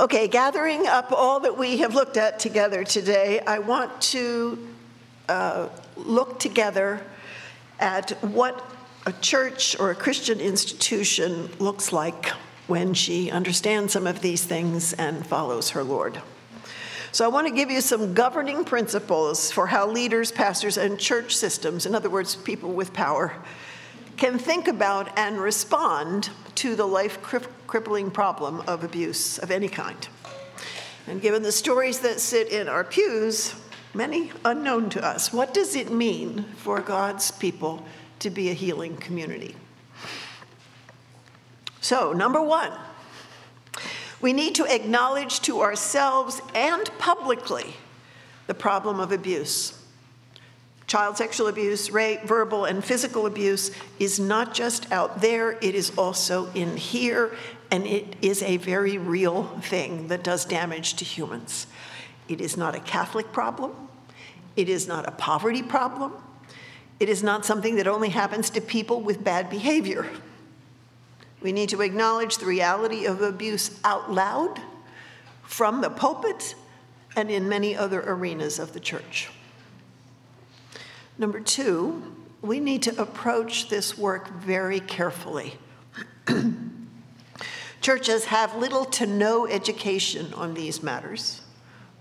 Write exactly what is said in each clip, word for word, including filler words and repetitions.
Okay, gathering up all that we have looked at together today, I want to uh, look together at what a church or a Christian institution looks like when she understands some of these things and follows her Lord. So I want to give you some governing principles for how leaders, pastors, and church systems, in other words, people with power, can think about and respond to the life-crippling problem of abuse of any kind. And given the stories that sit in our pews, many unknown to us, what does it mean for God's people to be a healing community? So, number one, we need to acknowledge to ourselves and publicly the problem of abuse. Child sexual abuse, rape, verbal and physical abuse is not just out there, it is also in here, and it is a very real thing that does damage to humans. It is not a Catholic problem. It is not a poverty problem. It is not something that only happens to people with bad behavior. We need to acknowledge the reality of abuse out loud, from the pulpit, and in many other arenas of the church. Number two, we need to approach this work very carefully. Churches have little to no education on these matters.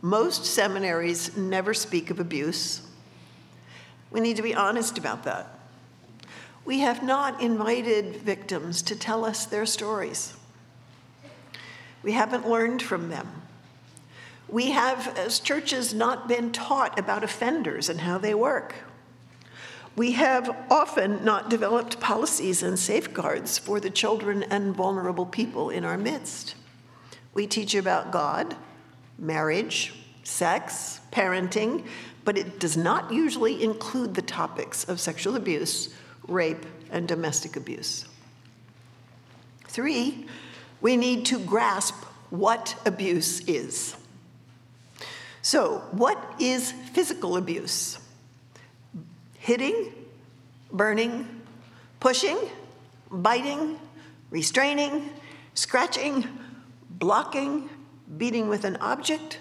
Most seminaries never speak of abuse. We need to be honest about that. We have not invited victims to tell us their stories. We haven't learned from them. We have, as churches, not been taught about offenders and how they work. We have often not developed policies and safeguards for the children and vulnerable people in our midst. We teach about God, marriage, sex, parenting, but it does not usually include the topics of sexual abuse, rape, and domestic abuse. Three, we need to grasp what abuse is. So, what is physical abuse? Hitting, burning, pushing, biting, restraining, scratching, blocking, beating with an object,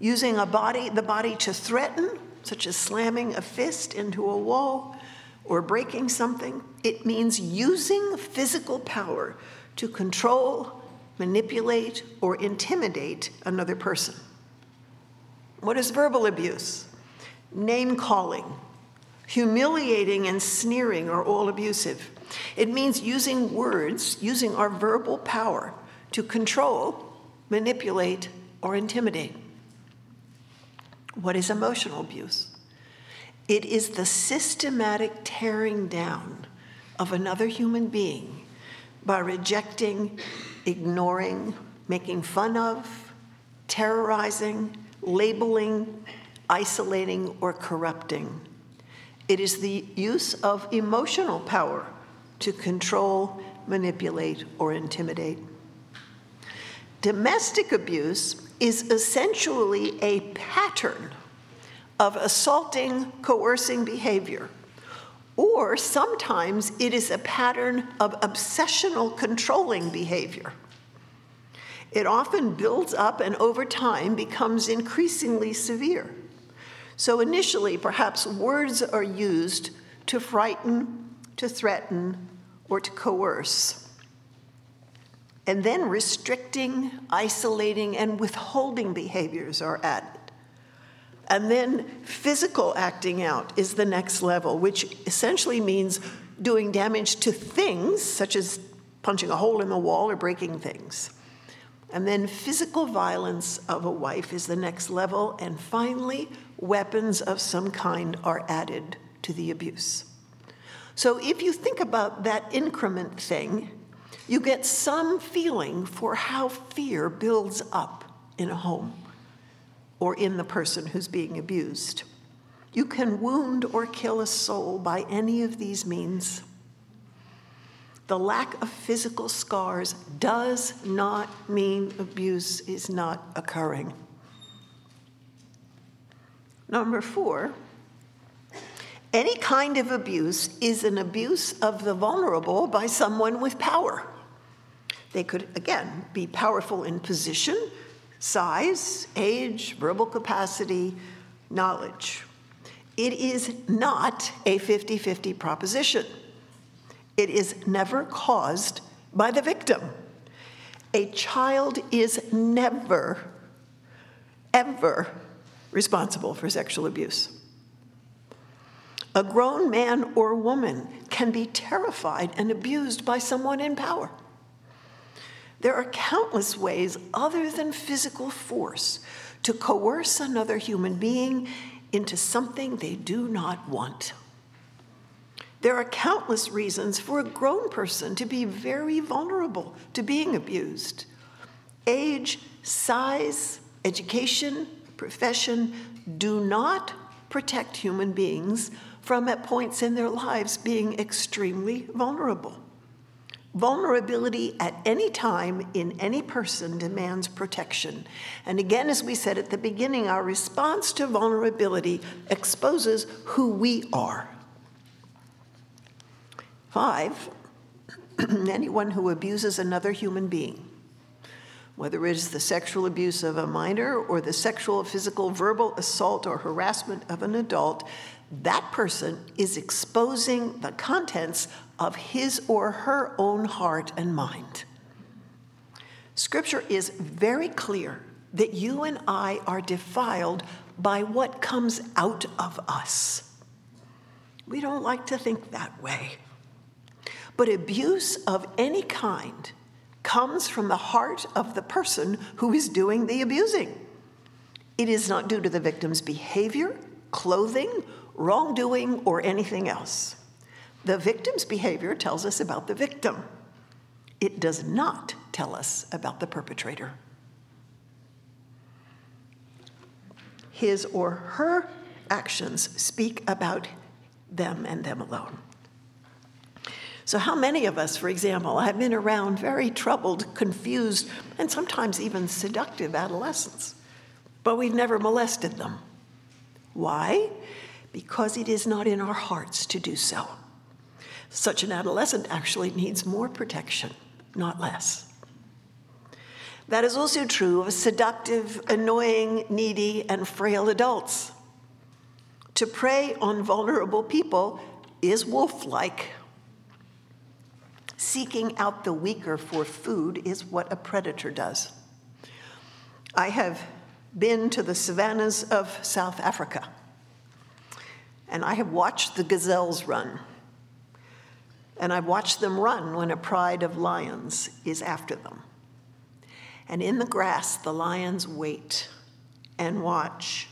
using a body, the body to threaten, such as slamming a fist into a wall, or breaking something. It means using physical power to control, manipulate, or intimidate another person. What is verbal abuse? Name-calling, humiliating and sneering are all abusive. It means using words, using our verbal power to control, manipulate, or intimidate. What is emotional abuse? It is the systematic tearing down of another human being by rejecting, ignoring, making fun of, terrorizing, labeling, isolating, or corrupting. It is the use of emotional power to control, manipulate, or intimidate. Domestic abuse is essentially a pattern of assaulting, coercing behavior, or sometimes it is a pattern of obsessional controlling behavior. It often builds up and over time becomes increasingly severe. So initially, perhaps words are used to frighten, to threaten, or to coerce. And then restricting, isolating, and withholding behaviors are added. And then physical acting out is the next level, which essentially means doing damage to things, such as punching a hole in the wall or breaking things. And then physical violence of a wife is the next level. And finally, weapons of some kind are added to the abuse. So if you think about that increment thing, you get some feeling for how fear builds up in a home or in the person who's being abused. You can wound or kill a soul by any of these means. The lack of physical scars does not mean abuse is not occurring. Number four, any kind of abuse is an abuse of the vulnerable by someone with power. They could, again, be powerful in position, size, age, verbal capacity, knowledge. It is not a fifty-fifty proposition. It is never caused by the victim. A child is never, ever responsible for sexual abuse. A grown man or woman can be terrified and abused by someone in power. There are countless ways other than physical force to coerce another human being into something they do not want. There are countless reasons for a grown person to be very vulnerable to being abused. Age, size, education, profession do not protect human beings from, at points in their lives, being extremely vulnerable. Vulnerability at any time in any person demands protection. And again, as we said at the beginning, our response to vulnerability exposes who we are. Five, anyone who abuses another human being, whether it is the sexual abuse of a minor or the sexual, physical, verbal assault or harassment of an adult, that person is exposing the contents of his or her own heart and mind. Scripture is very clear that you and I are defiled by what comes out of us. We don't like to think that way. But abuse of any kind comes from the heart of the person who is doing the abusing. It is not due to the victim's behavior, clothing, wrongdoing, or anything else. The victim's behavior tells us about the victim. It does not tell us about the perpetrator. His or her actions speak about them and them alone. So how many of us, for example, have been around very troubled, confused, and sometimes even seductive adolescents, but we've never molested them? Why? Because it is not in our hearts to do so. Such an adolescent actually needs more protection, not less. That is also true of seductive, annoying, needy, and frail adults. To prey on vulnerable people is wolf-like. Seeking out the weaker for food is what a predator does. I have been to the savannas of South Africa, and I have watched the gazelles run. And I've watched them run when a pride of lions is after them. And in the grass, the lions wait and watch,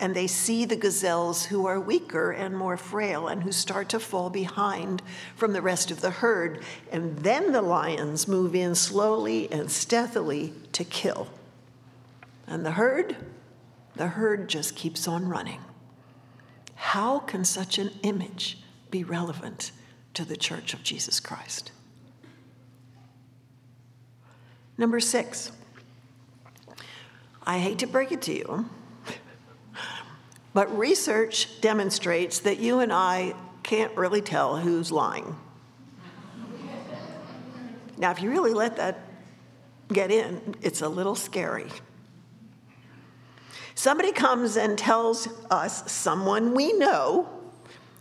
and they see the gazelles who are weaker and more frail and who start to fall behind from the rest of the herd. And then the lions move in slowly and stealthily to kill. And the herd, the herd just keeps on running. How can such an image be relevant to the Church of Jesus Christ? Number six, I hate to break it to you, but research demonstrates that you and I can't really tell who's lying. Now, if you really let that get in, it's a little scary. Somebody comes and tells us someone we know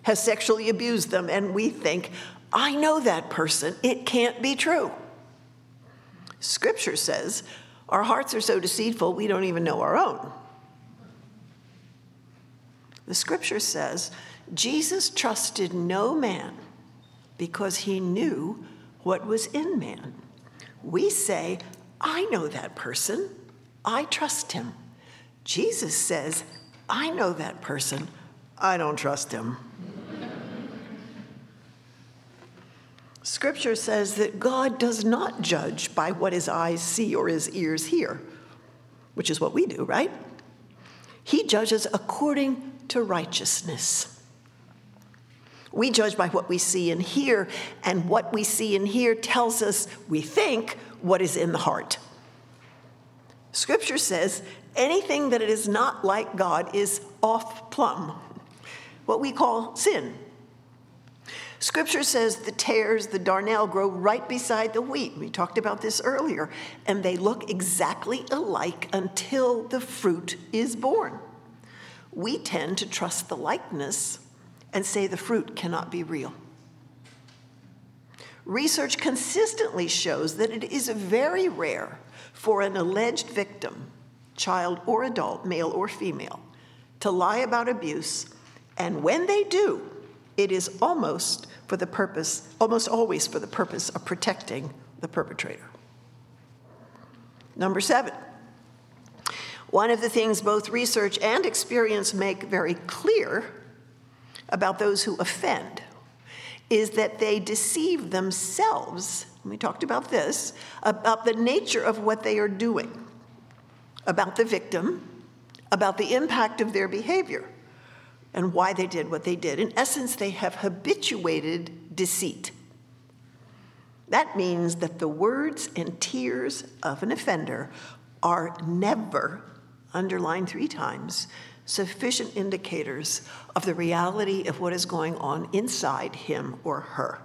has sexually abused them, and we think, I know that person. It can't be true. Scripture says our hearts are so deceitful we don't even know our own. The scripture says Jesus trusted no man because he knew what was in man. We say, I know that person. I trust him. Jesus says, I know that person. I don't trust him. Scripture says that God does not judge by what his eyes see or his ears hear, which is what we do, right? He judges according to righteousness. We judge by what we see and hear, and what we see and hear tells us, we think, what is in the heart. Scripture says anything that is not like God is off plumb, what we call sin. Scripture says the tares, the darnel, grow right beside the wheat. We talked about this earlier. And they look exactly alike until the fruit is born. We tend to trust the likeness and say the fruit cannot be real. Research consistently shows that it is very rare for an alleged victim, child or adult, male or female, to lie about abuse, and when they do, it is almost for the purpose, almost always for the purpose of protecting the perpetrator. Number seven, one of the things both research and experience make very clear about those who offend is that they deceive themselves, we talked about this, about the nature of what they are doing, about the victim, about the impact of their behavior, and why they did what they did. In essence, they have habituated deceit. That means that the words and tears of an offender are never, underlined three times, sufficient indicators of the reality of what is going on inside him or her.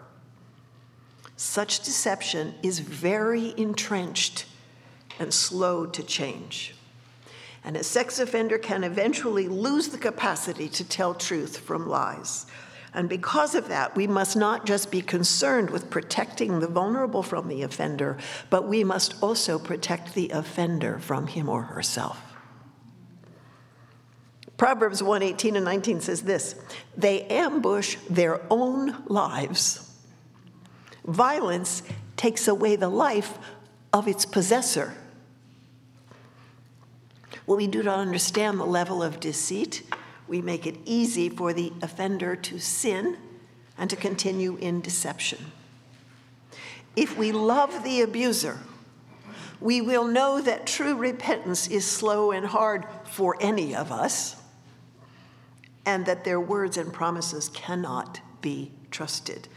Such deception is very entrenched and slow to change. And a sex offender can eventually lose the capacity to tell truth from lies. And because of that, we must not just be concerned with protecting the vulnerable from the offender, but we must also protect the offender from him or herself. Proverbs one eighteen and nineteen says this, they ambush their own lives. Violence takes away the life of its possessor. When we do not understand the level of deceit, we make it easy for the offender to sin and to continue in deception. If we love the abuser, we will know that true repentance is slow and hard for any of us, and that their words and promises cannot be trusted.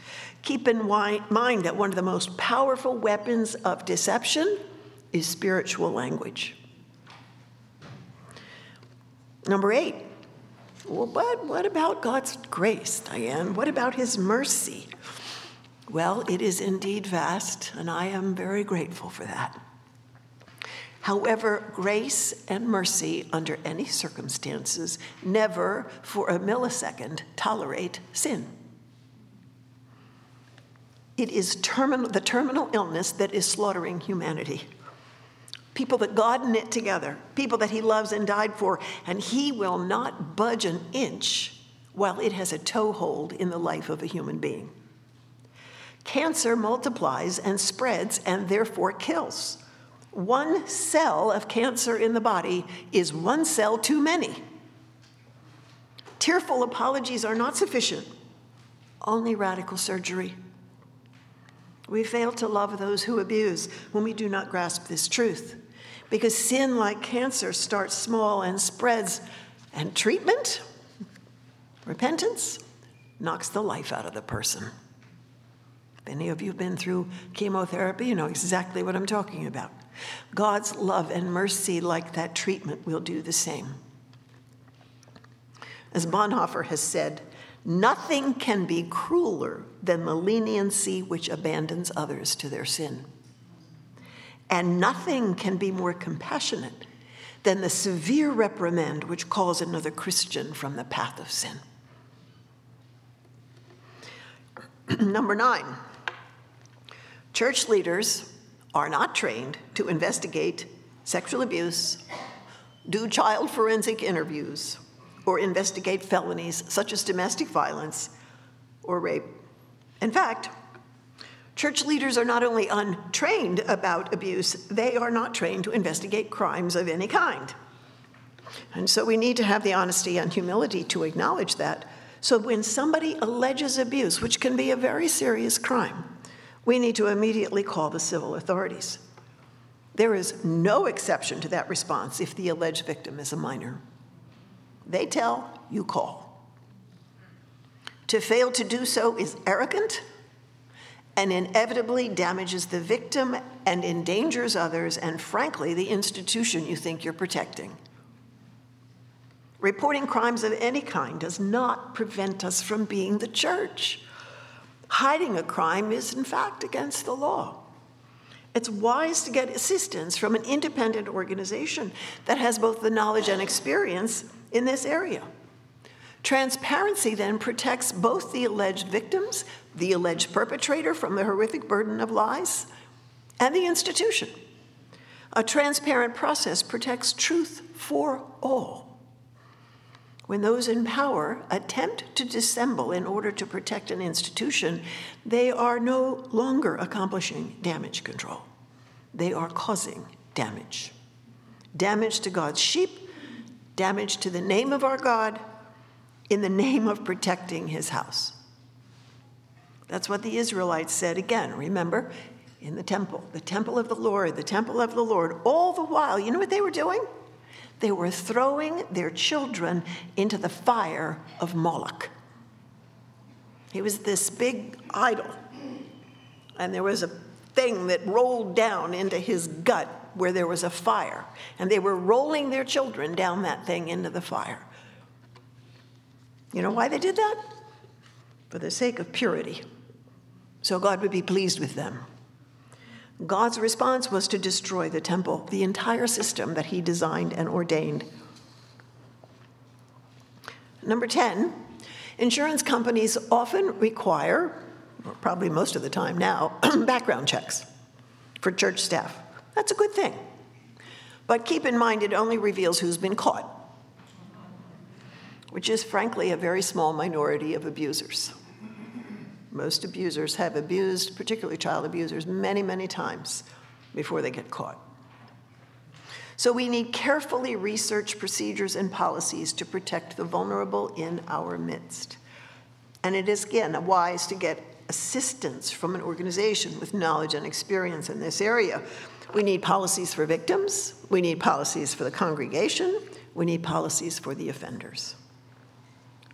Keep in mind that one of the most powerful weapons of deception is spiritual language. Number eight, well, but what about God's grace, Diane? What about his mercy? Well, it is indeed vast, and I am very grateful for that. However, grace and mercy, under any circumstances, never for a millisecond tolerate sin. It is terminal, the terminal illness that is slaughtering humanity. People that God knit together, people that he loves and died for, and he will not budge an inch while it has a toehold in the life of a human being. Cancer multiplies and spreads and therefore kills. One cell of cancer in the body is one cell too many. Tearful apologies are not sufficient, only radical surgery. We fail to love those who abuse when we do not grasp this truth. Because sin, like cancer, starts small and spreads, and treatment, repentance, knocks the life out of the person. If any of you have been through chemotherapy, you know exactly what I'm talking about. God's love and mercy, like that treatment, will do the same. As Bonhoeffer has said, nothing can be crueler than the leniency which abandons others to their sin. And nothing can be more compassionate than the severe reprimand which calls another Christian from the path of sin. Number nine, church leaders are not trained to investigate sexual abuse, do child forensic interviews, or investigate felonies such as domestic violence or rape. In fact, church leaders are not only untrained about abuse, they are not trained to investigate crimes of any kind. And so we need to have the honesty and humility to acknowledge that. So when somebody alleges abuse, which can be a very serious crime, we need to immediately call the civil authorities. There is no exception to that response if the alleged victim is a minor. They tell, you call. To fail to do so is arrogant and inevitably damages the victim and endangers others and, frankly, the institution you think you're protecting. Reporting crimes of any kind does not prevent us from being the church. hiding a crime is, in fact, against the law. It's wise to get assistance from an independent organization that has both the knowledge and experience in this area. Transparency then protects both the alleged victims, the alleged perpetrator from the horrific burden of lies, and the institution. A transparent process protects truth for all. When those in power attempt to dissemble in order to protect an institution, they are no longer accomplishing damage control. They are causing damage. Damage to God's sheep, damage to the name of our God, in the name of protecting his house. That's what the Israelites said again, remember, in the temple, the temple of the Lord, the temple of the Lord. All the while, you know what they were doing? They were throwing their children into the fire of Moloch. He was this big idol, and there was a thing that rolled down into his gut where there was a fire, and they were rolling their children down that thing into the fire. You know why they did that? For the sake of purity, so God would be pleased with them. God's response was to destroy the temple, the entire system that he designed and ordained. Number ten, insurance companies often require, or probably most of the time now, background checks for church staff. That's a good thing. But keep in mind, it only reveals who's been caught, which is frankly a very small minority of abusers. Most abusers have abused, particularly child abusers, many, many times before they get caught. So we need carefully researched procedures and policies to protect the vulnerable in our midst. And it is, again, wise to get assistance from an organization with knowledge and experience in this area. We need policies for victims. We need policies for the congregation. We need policies for the offenders.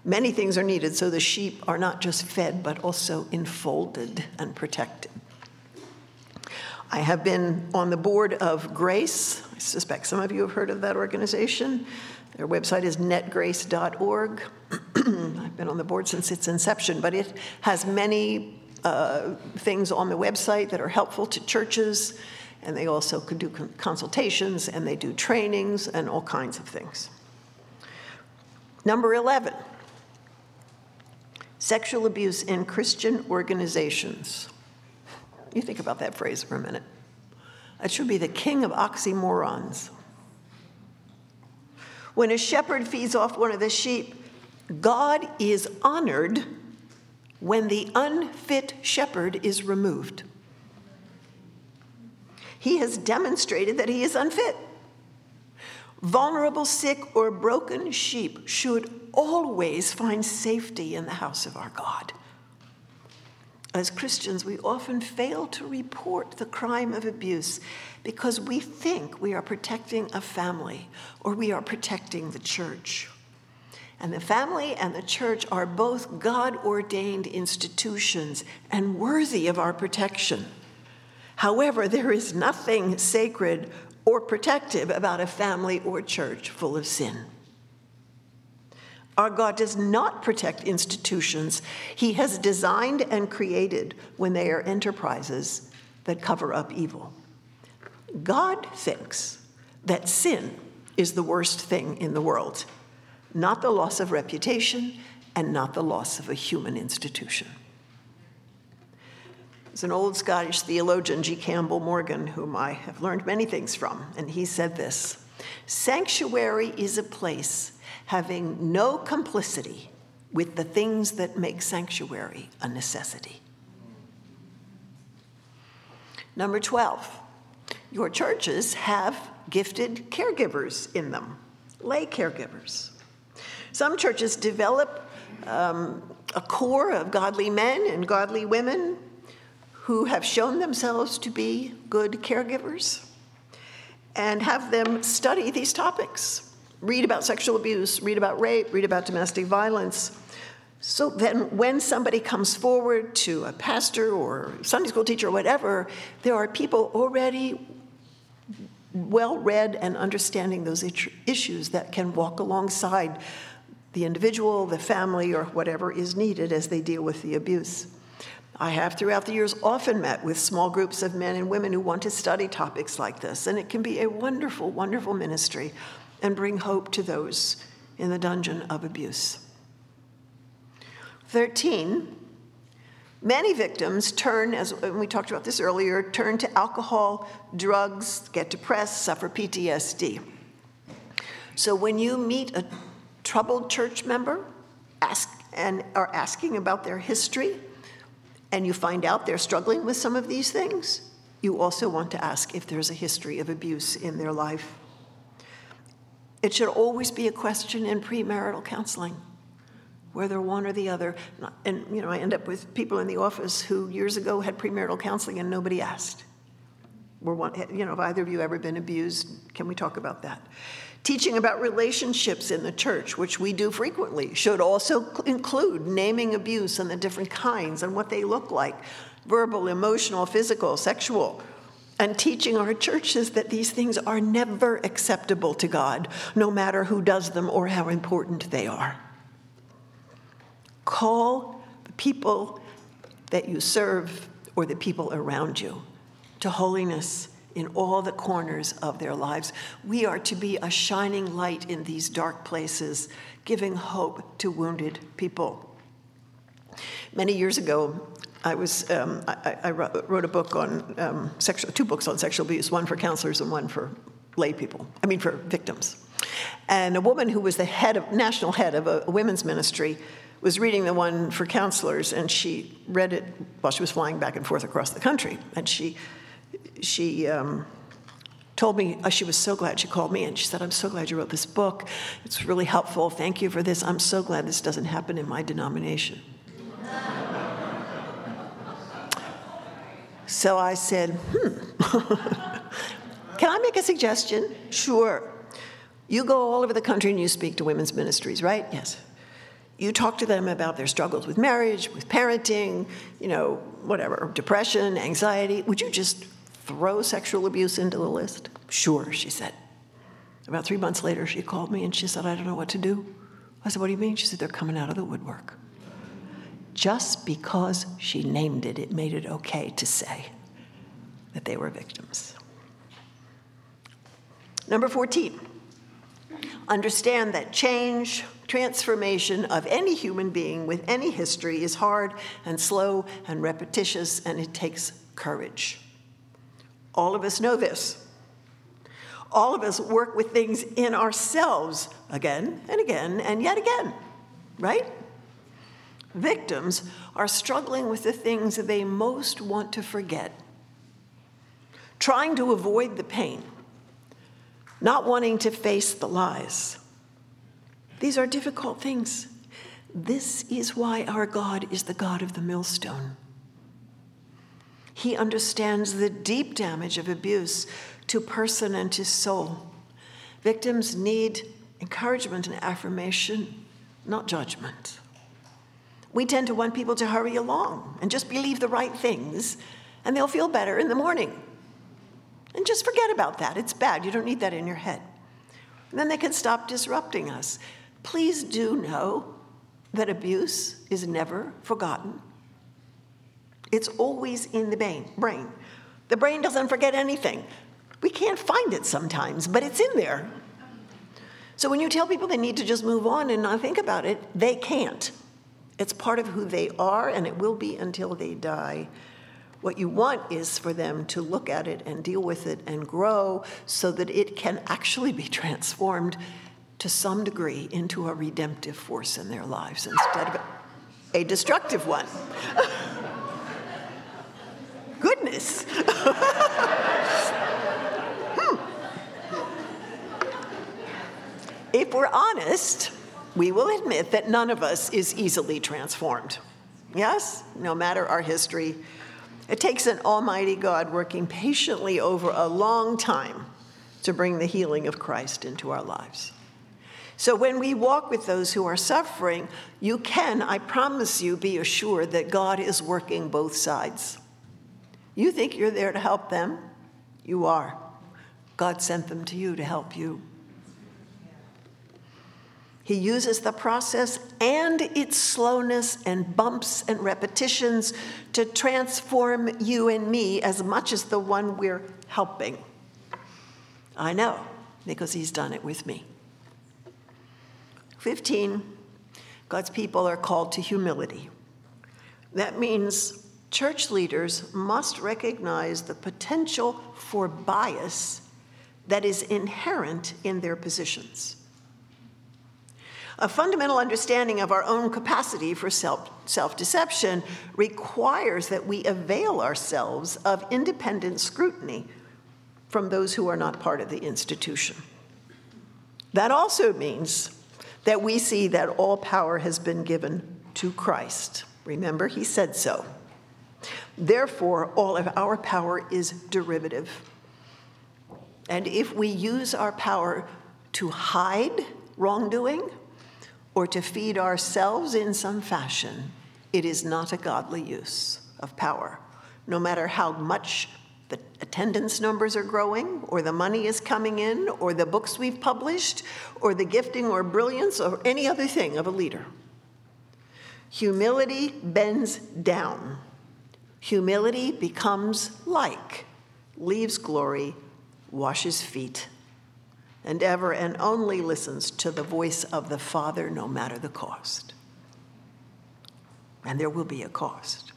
Many things are needed so the sheep are not just fed, but also enfolded and protected. I have been on the board of GRACE. I suspect some of you have heard of that organization. Their website is net grace dot org. I've been on the board since its inception, but it has many uh, things on the website that are helpful to churches, and they also could do consultations, and they do trainings and all kinds of things. Number eleven. Sexual abuse in Christian organizations. You think about that phrase for a minute. It should be the king of oxymorons. When a shepherd feeds off one of the sheep, God is honored when the unfit shepherd is removed. He has demonstrated that he is unfit. Vulnerable, sick, or broken sheep should always find safety in the house of our God. As Christians, we often fail to report the crime of abuse because we think we are protecting a family or we are protecting the church. And the family and the church are both God-ordained institutions and worthy of our protection. However, there is nothing sacred or protective about a family or church full of sin. Our God does not protect institutions he has designed and created when they are enterprises that cover up evil. God thinks that sin is the worst thing in the world, not the loss of reputation and not the loss of a human institution. There's an old Scottish theologian, G. Campbell Morgan, whom I have learned many things from, and he said this: sanctuary is a place having no complicity with the things that make sanctuary a necessity. Number twelve, your churches have gifted caregivers in them, lay caregivers. Some churches develop um, a core of godly men and godly women who have shown themselves to be good caregivers, and have them study these topics. Read about sexual abuse, read about rape, read about domestic violence. So then when somebody comes forward to a pastor or Sunday school teacher or whatever, there are people already well-read and understanding those issues that can walk alongside the individual, the family, or whatever is needed as they deal with the abuse. I have throughout the years often met with small groups of men and women who want to study topics like this, and it can be a wonderful, wonderful ministry and bring hope to those in the dungeon of abuse. thirteen, many victims turn, as we talked about this earlier, turn to alcohol, drugs, get depressed, suffer P T S D. So when you meet a troubled church member ask and are asking about their history, and you find out they're struggling with some of these things, you also want to ask if there's a history of abuse in their life. It should always be a question in premarital counseling, whether one or the other. And, you know, I end up with people in the office who years ago had premarital counseling and nobody asked. We're one, you know, have either of you ever been abused? Can we talk about that? Teaching about relationships in the church, which we do frequently, should also include naming abuse and the different kinds and what they look like, verbal, emotional, physical, sexual, and teaching our churches that these things are never acceptable to God, no matter who does them or how important they are. Call the people that you serve or the people around you to holiness in all the corners of their lives. We are to be a shining light in these dark places, giving hope to wounded people. Many years ago, I was um, I, I wrote a book on um, sexual, two books on sexual abuse, one for counselors and one for lay people, I mean for victims. And a woman who was the head of, national head of a, a women's ministry was reading the one for counselors, and she read it while she was flying back and forth across the country, and she She um, told me, uh, she was so glad she called me, and she said, "I'm so glad you wrote this book. It's really helpful. Thank you for this. I'm so glad this doesn't happen in my denomination." So I said, hmm, "Can I make a suggestion?" "Sure. You go all over the country and you speak to women's ministries, right?" "Yes." "You talk to them about their struggles with marriage, with parenting, you know, whatever, depression, anxiety. Would you just throw sexual abuse into the list?" "Sure," she said. About three months later, she called me and she said, "I don't know what to do." I said, "What do you mean?" She said, "They're coming out of the woodwork." Just because she named it, it made it okay to say that they were victims. Number fourteen, understand that change, transformation of any human being with any history is hard and slow and repetitious, and it takes courage. All of us know this. All of us work with things in ourselves again and again and yet again, right? Victims are struggling with the things that they most want to forget, trying to avoid the pain, not wanting to face the lies. These are difficult things. This is why our God is the God of the millstone. He understands the deep damage of abuse to person and to soul. Victims need encouragement and affirmation, not judgment. We tend to want people to hurry along and just believe the right things, and they'll feel better in the morning. And just forget about that. It's bad. You don't need that in your head. And then they can stop disrupting us. Please do know that abuse is never forgotten. It's always in the brain. The brain doesn't forget anything. We can't find it sometimes, but it's in there. So when you tell people they need to just move on and not think about it, they can't. It's part of who they are, and it will be until they die. What you want is for them to look at it and deal with it and grow so that it can actually be transformed to some degree into a redemptive force in their lives instead of a destructive one. Goodness. hmm. If we're honest, we will admit that none of us is easily transformed. Yes? No matter our history. It takes an almighty God working patiently over a long time to bring the healing of Christ into our lives. So when we walk with those who are suffering, you can, I promise you, be assured that God is working both sides. You think you're there to help them? You are. God sent them to you to help you. He uses the process and its slowness and bumps and repetitions to transform you and me as much as the one we're helping. I know, because he's done it with me. fifteen, God's people are called to humility. That means church leaders must recognize the potential for bias that is inherent in their positions. A fundamental understanding of our own capacity for self, self-deception requires that we avail ourselves of independent scrutiny from those who are not part of the institution. That also means that we see that all power has been given to Christ. Remember, he said so. Therefore, all of our power is derivative. And if we use our power to hide wrongdoing, or to feed ourselves in some fashion, it is not a godly use of power. No matter how much the attendance numbers are growing, or the money is coming in, or the books we've published, or the gifting or brilliance, or any other thing of a leader. Humility bends down. Humility becomes like, leaves glory, washes feet, and ever and only listens to the voice of the Father, no matter the cost. And there will be a cost.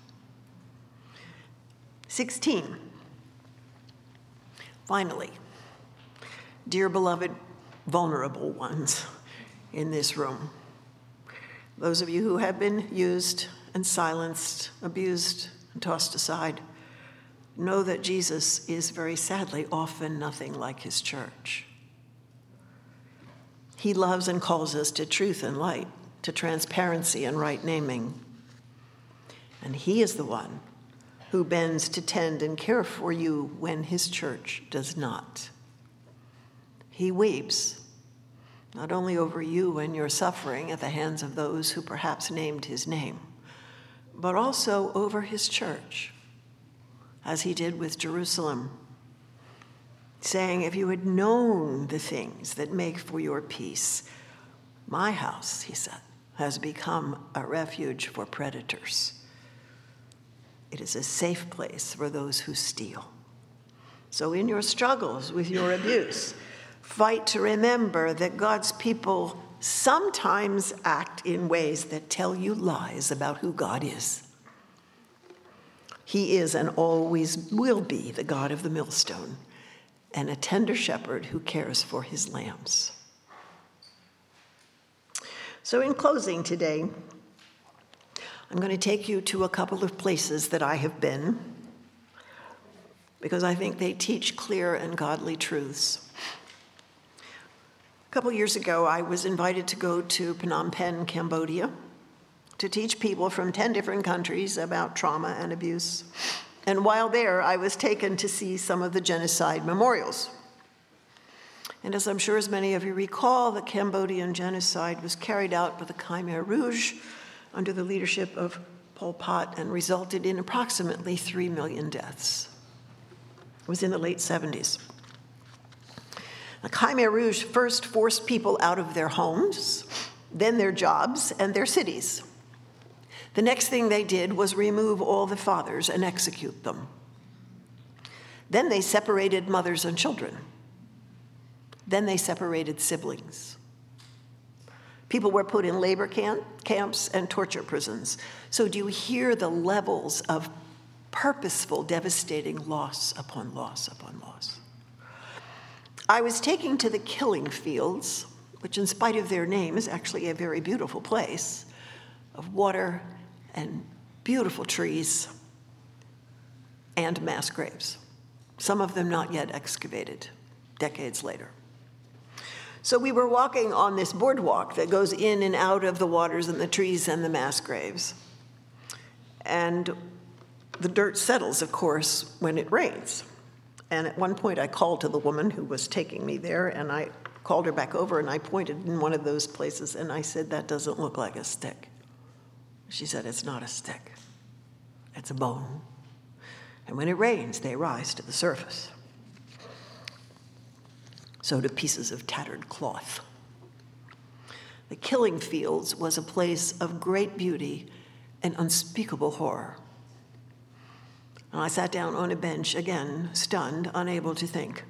sixteen, finally, dear beloved vulnerable ones in this room, those of you who have been used and silenced, abused, and tossed aside, know that Jesus is very sadly often nothing like his church. He loves and calls us to truth and light, to transparency and right naming. And he is the one who bends to tend and care for you when his church does not. He weeps, not only over you and your suffering at the hands of those who perhaps named his name, but also over his church, as he did with Jerusalem, saying, if you had known the things that make for your peace, my house, he said, has become a refuge for predators. It is a safe place for those who steal. So in your struggles with your abuse, fight to remember that God's people sometimes act in ways that tell you lies about who God is. He is and always will be the God of the millstone, and a tender shepherd who cares for his lambs. So in closing today, I'm going to take you to a couple of places that I have been, because I think they teach clear and godly truths. A couple years ago, I was invited to go to Phnom Penh, Cambodia, to teach people from ten different countries about trauma and abuse. And while there, I was taken to see some of the genocide memorials. And as I'm sure as many of you recall, the Cambodian genocide was carried out by the Khmer Rouge under the leadership of Pol Pot and resulted in approximately three million deaths. It was in the late seventies. The Khmer Rouge first forced people out of their homes, then their jobs and their cities. The next thing they did was remove all the fathers and execute them. Then they separated mothers and children. Then they separated siblings. People were put in labor camp, camps and torture prisons. So do you hear the levels of purposeful, devastating loss upon loss upon loss? I was taken to the killing fields, which in spite of their name is actually a very beautiful place, of water and beautiful trees and mass graves, some of them not yet excavated decades later. So we were walking on this boardwalk that goes in and out of the waters and the trees and the mass graves. And the dirt settles, of course, when it rains. And at one point I called to the woman who was taking me there, and I called her back over and I pointed in one of those places and I said, that doesn't look like a stick. She said, it's not a stick, it's a bone. And when it rains, they rise to the surface. So do pieces of tattered cloth. The killing fields was a place of great beauty and unspeakable horror. And I sat down on a bench, again, stunned, unable to think.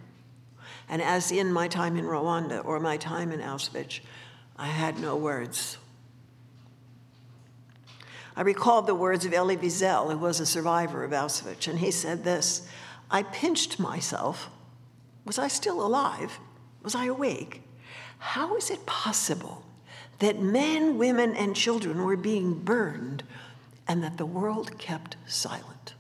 And as in my time in Rwanda or my time in Auschwitz, I had no words. I recalled the words of Elie Wiesel, who was a survivor of Auschwitz, and he said this: I pinched myself. Was I still alive? Was I awake? How is it possible that men, women, and children were being burned and that the world kept silent?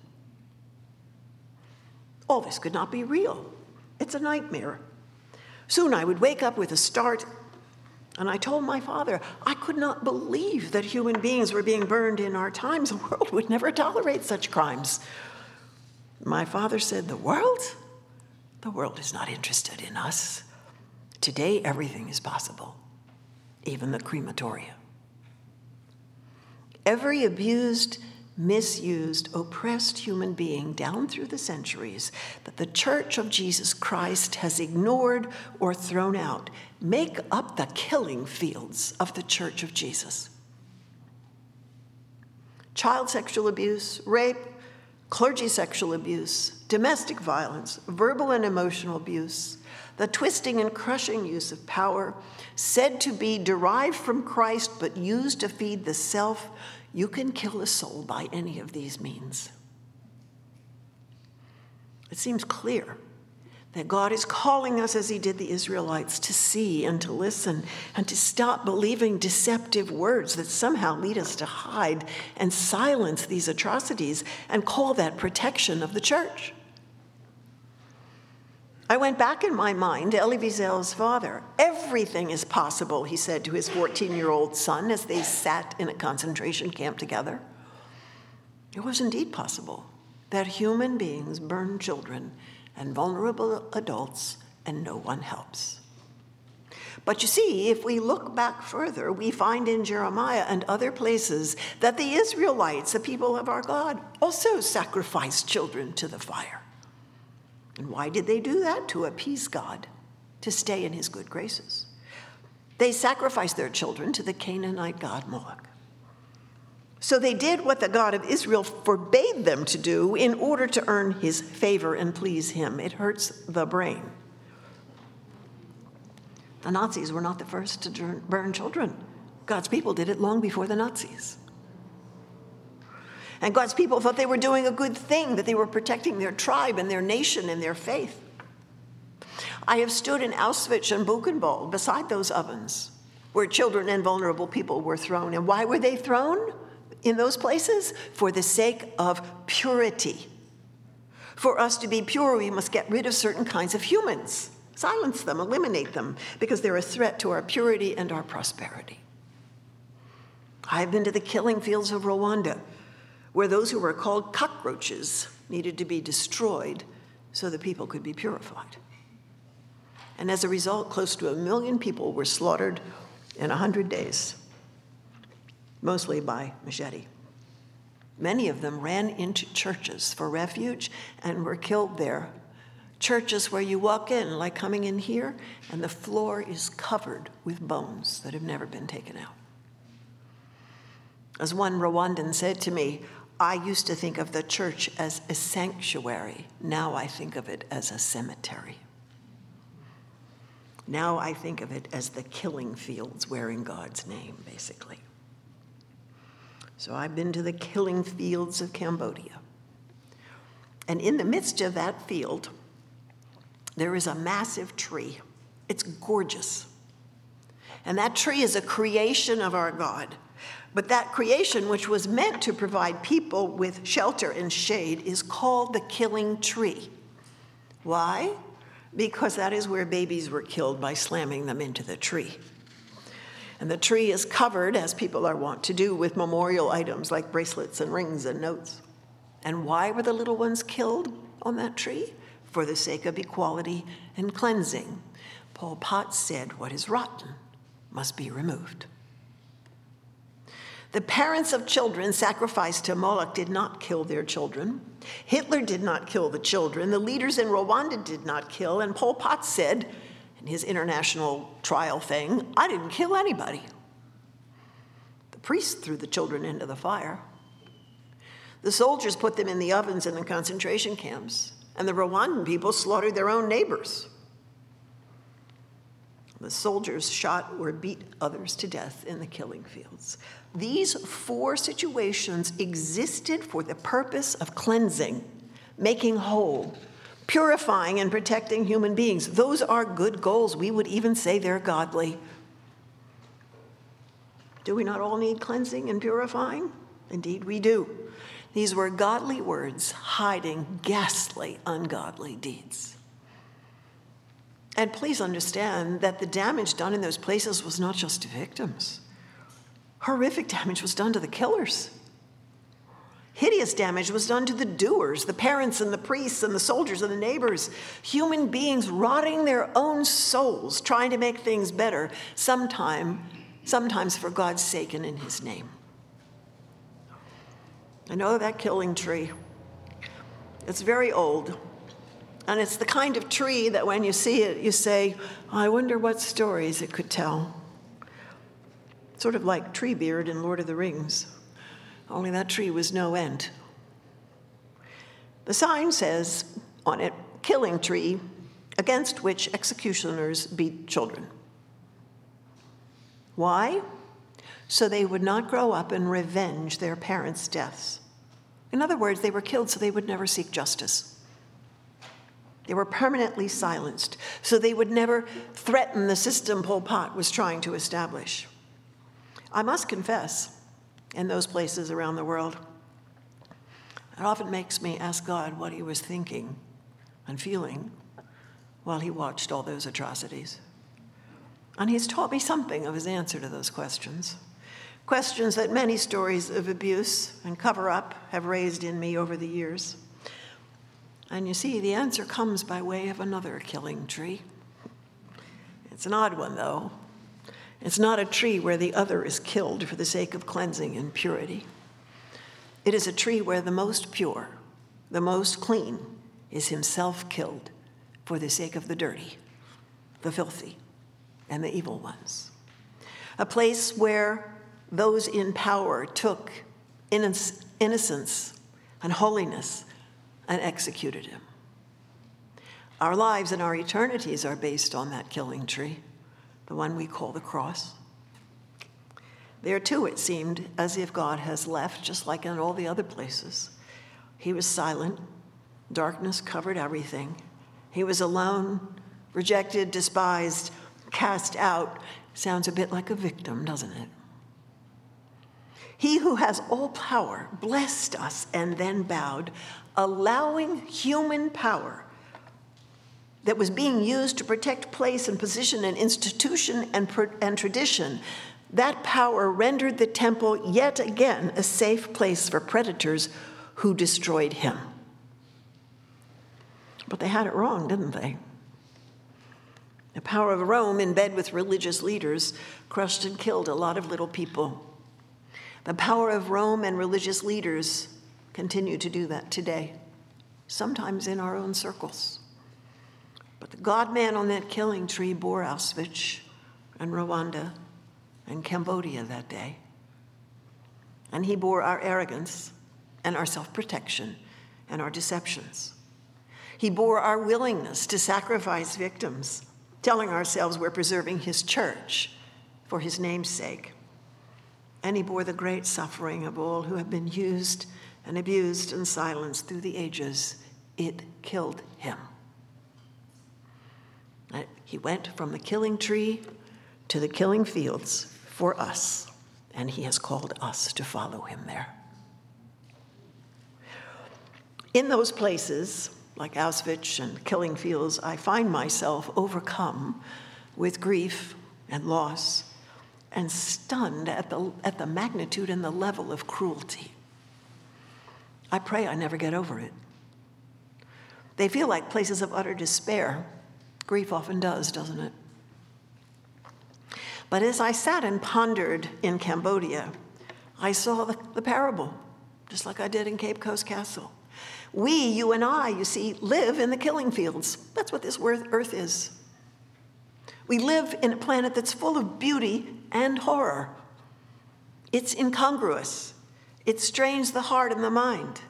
All this could not be real. It's a nightmare. Soon I would wake up with a start, and I told my father I could not believe that human beings were being burned in our times. The world would never tolerate such crimes. My father said, the world? The world is not interested in us. Today, everything is possible, even the crematoria. Every abused, misused, oppressed human being down through the centuries that the Church of Jesus Christ has ignored or thrown out make up the killing fields of the Church of Jesus. Child sexual abuse, rape, clergy sexual abuse, domestic violence, verbal and emotional abuse, the twisting and crushing use of power, said to be derived from Christ but used to feed the self. You can kill a soul by any of these means. It seems clear that God is calling us, as he did the Israelites, to see and to listen and to stop believing deceptive words that somehow lead us to hide and silence these atrocities and call that protection of the church. I went back in my mind to Elie Wiesel's father. Everything is possible, he said to his fourteen-year-old son as they sat in a concentration camp together. It was indeed possible that human beings burn children and vulnerable adults and no one helps. But you see, if we look back further, we find in Jeremiah and other places that the Israelites, the people of our God, also sacrificed children to the fire. And why did they do that? To appease God, to stay in his good graces. They sacrificed their children to the Canaanite god Moloch. So they did what the God of Israel forbade them to do in order to earn his favor and please him. It hurts the brain. The Nazis were not the first to burn children. God's people did it long before the Nazis. And God's people thought they were doing a good thing, that they were protecting their tribe and their nation and their faith. I have stood in Auschwitz and Buchenwald beside those ovens where children and vulnerable people were thrown. And why were they thrown in those places? For the sake of purity. For us to be pure, we must get rid of certain kinds of humans, silence them, eliminate them, because they're a threat to our purity and our prosperity. I've been to the killing fields of Rwanda, where those who were called cockroaches needed to be destroyed so the people could be purified. And as a result, close to a million people were slaughtered in one hundred days, mostly by machete. Many of them ran into churches for refuge and were killed there. Churches where you walk in, like coming in here, and the floor is covered with bones that have never been taken out. As one Rwandan said to me, I used to think of the church as a sanctuary. Now I think of it as a cemetery. Now I think of it as the killing fields wearing God's name, basically. So I've been to the killing fields of Cambodia. And in the midst of that field, there is a massive tree. It's gorgeous. And that tree is a creation of our God. But that creation, which was meant to provide people with shelter and shade, is called the killing tree. Why? Because that is where babies were killed by slamming them into the tree. And the tree is covered, as people are wont to do, with memorial items like bracelets and rings and notes. And why were the little ones killed on that tree? For the sake of equality and cleansing. Pol Pot said, what is rotten must be removed. The parents of children sacrificed to Moloch did not kill their children. Hitler did not kill the children. The leaders in Rwanda did not kill. And Pol Pot said, in his international trial thing, I didn't kill anybody. priests threw the children into the fire. The soldiers put them in the ovens in the concentration camps, and the Rwandan people slaughtered their own neighbors. The soldiers shot or beat others to death in the killing fields. These four situations existed for the purpose of cleansing, making whole, purifying and protecting human beings. Those are good goals. We would even say they're godly. Do we not all need cleansing and purifying? Indeed, we do. These were godly words hiding ghastly, ungodly deeds. And please understand that the damage done in those places was not just to victims. Horrific damage was done to the killers. Hideous damage was done to the doers, the parents and the priests and the soldiers and the neighbors, human beings rotting their own souls, trying to make things better, sometime, sometimes for God's sake and in his name. I know that killing tree. It's very old. And it's the kind of tree that when you see it, you say, I wonder what stories it could tell. Sort of like Treebeard in Lord of the Rings, only that tree was no end. The sign says on it, killing tree, against which executioners beat children. Why? So they would not grow up and revenge their parents' deaths. In other words, they were killed so they would never seek justice. They were permanently silenced, so they would never threaten the system Pol Pot was trying to establish. I must confess, in those places around the world, it often makes me ask God what he was thinking and feeling while he watched all those atrocities. And he's taught me something of his answer to those questions, questions that many stories of abuse and cover-up have raised in me over the years. And you see, the answer comes by way of another killing tree. It's an odd one, though. It's not a tree where the other is killed for the sake of cleansing and purity. It is a tree where the most pure, the most clean, is himself killed for the sake of the dirty, the filthy, and the evil ones. A place where those in power took innocence and holiness and executed him. Our lives and our eternities are based on that killing tree, the one we call the cross. There too, it seemed as if God has left, just like in all the other places. He was silent. Darkness covered everything. He was alone, rejected, despised, cast out. Sounds a bit like a victim, doesn't it? He who has all power blessed us and then bowed, allowing human power that was being used to protect place and position and institution and, and tradition, that power rendered the temple yet again a safe place for predators who destroyed him. But they had it wrong, didn't they? The power of Rome, in bed with religious leaders, crushed and killed a lot of little people. The power of Rome and religious leaders continue to do that today, sometimes in our own circles. But the God-man on that killing tree bore Auschwitz and Rwanda and Cambodia that day. And he bore our arrogance and our self-protection and our deceptions. He bore our willingness to sacrifice victims, telling ourselves we're preserving his church for his name's sake. And he bore the great suffering of all who have been used and abused and silenced through the ages. It killed him. He went from the killing tree to the killing fields for us, and he has called us to follow him there. In those places, like Auschwitz and killing fields, I find myself overcome with grief and loss and stunned at the, at the magnitude and the level of cruelty. I pray I never get over it. They feel like places of utter despair. Grief often does, doesn't it? But as I sat and pondered in Cambodia, I saw the, the parable, just like I did in Cape Coast Castle. We, you and I, you see, live in the killing fields. That's what this earth is. We live in a planet that's full of beauty and horror. It's incongruous. It strains the heart and the mind.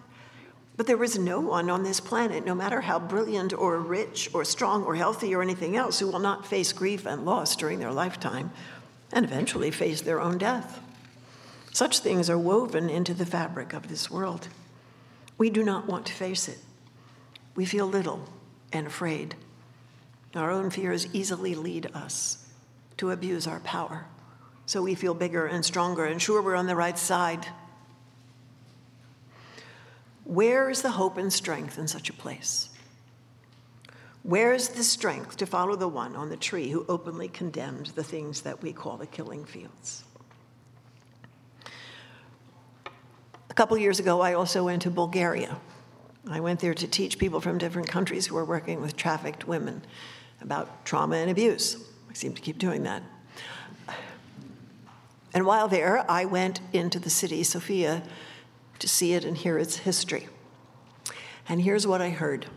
But there is no one on this planet, no matter how brilliant or rich or strong or healthy or anything else, who will not face grief and loss during their lifetime and eventually face their own death. Such things are woven into the fabric of this world. We do not want to face it. We feel little and afraid. Our own fears easily lead us to abuse our power, so we feel bigger and stronger and sure we're on the right side. Where is the hope and strength in such a place? Where is the strength to follow the one on the tree who openly condemned the things that we call the killing fields? A couple years ago, I also went to Bulgaria. I went there to teach people from different countries who are working with trafficked women about trauma and abuse. I seem to keep doing that. And while there, I went into the city, Sofia, to see it and hear its history. And here's what I heard.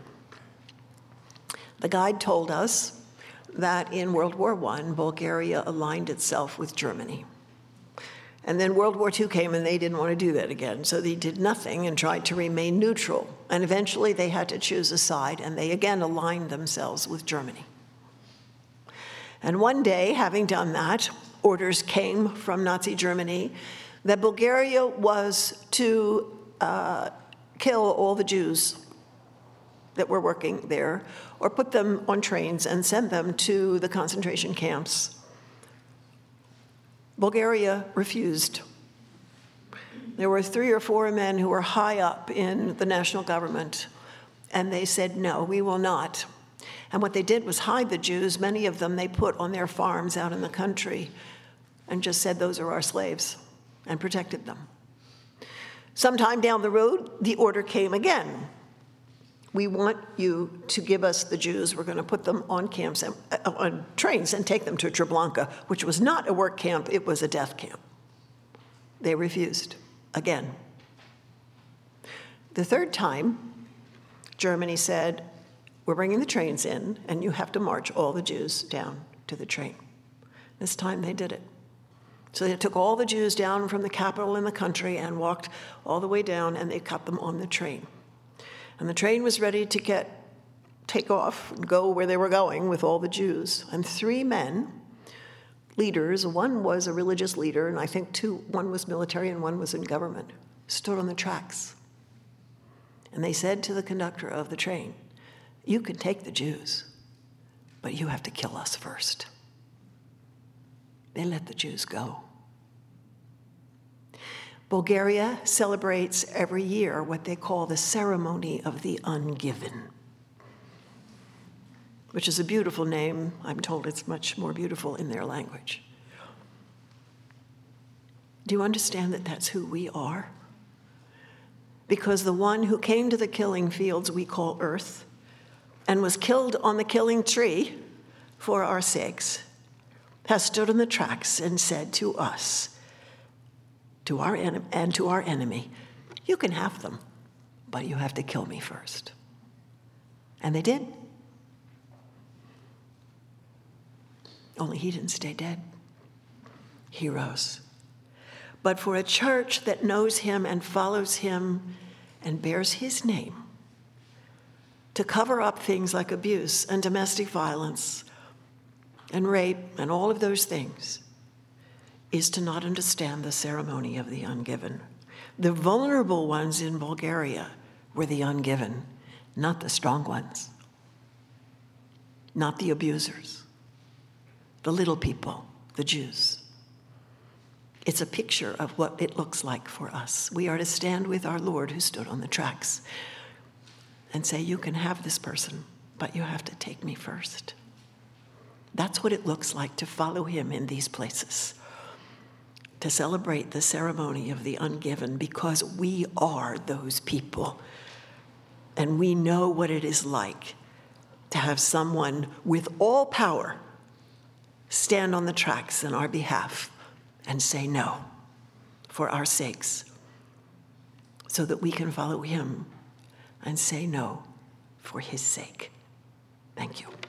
The guide told us that in World War One, Bulgaria aligned itself with Germany. And then World War Two came, and they didn't want to do that again, so they did nothing and tried to remain neutral. And eventually they had to choose a side, and they again aligned themselves with Germany. And one day, having done that, orders came from Nazi Germany that Bulgaria was to uh, kill all the Jews that were working there, or put them on trains and send them to the concentration camps. Bulgaria refused. There were three or four men who were high up in the national government, and they said, no, we will not. And what they did was hide the Jews. Many of them they put on their farms out in the country and just said, those are our slaves, and protected them. Sometime down the road, the order came again. We want you to give us the Jews. We're going to put them on camps and, uh, on trains and take them to Treblinka, which was not a work camp, it was a death camp. They refused again. The third time, Germany said, we're bringing the trains in, and you have to march all the Jews down to the train. This time they did it. So they took all the Jews down from the capital in the country and walked all the way down, and they cut them on the train. And the train was ready to get take off and go where they were going with all the Jews. And three men, leaders, one was a religious leader, and I think two, one was military and one was in government, stood on the tracks. And they said to the conductor of the train, you can take the Jews, but you have to kill us first. They let the Jews go. Bulgaria celebrates every year what they call the ceremony of the ungiven, which is a beautiful name. I'm told it's much more beautiful in their language. Do you understand that that's who we are? Because the one who came to the killing fields we call Earth and was killed on the killing tree for our sakes has stood on the tracks and said to us, to our en- and to our enemy, you can have them, but you have to kill me first. And they did. Only he didn't stay dead. He rose. But for a church that knows him and follows him and bears his name, to cover up things like abuse and domestic violence and rape and all of those things is to not understand the ceremony of the ungiven. The vulnerable ones in Bulgaria were the ungiven, not the strong ones, not the abusers, the little people, the Jews. It's a picture of what it looks like for us. We are to stand with our Lord who stood on the tracks and say, you can have this person, but you have to take me first. That's what it looks like to follow him in these places, to celebrate the ceremony of the ungiven, because we are those people. And we know what it is like to have someone with all power stand on the tracks on our behalf and say no for our sakes, so that we can follow him and say no for his sake. Thank you.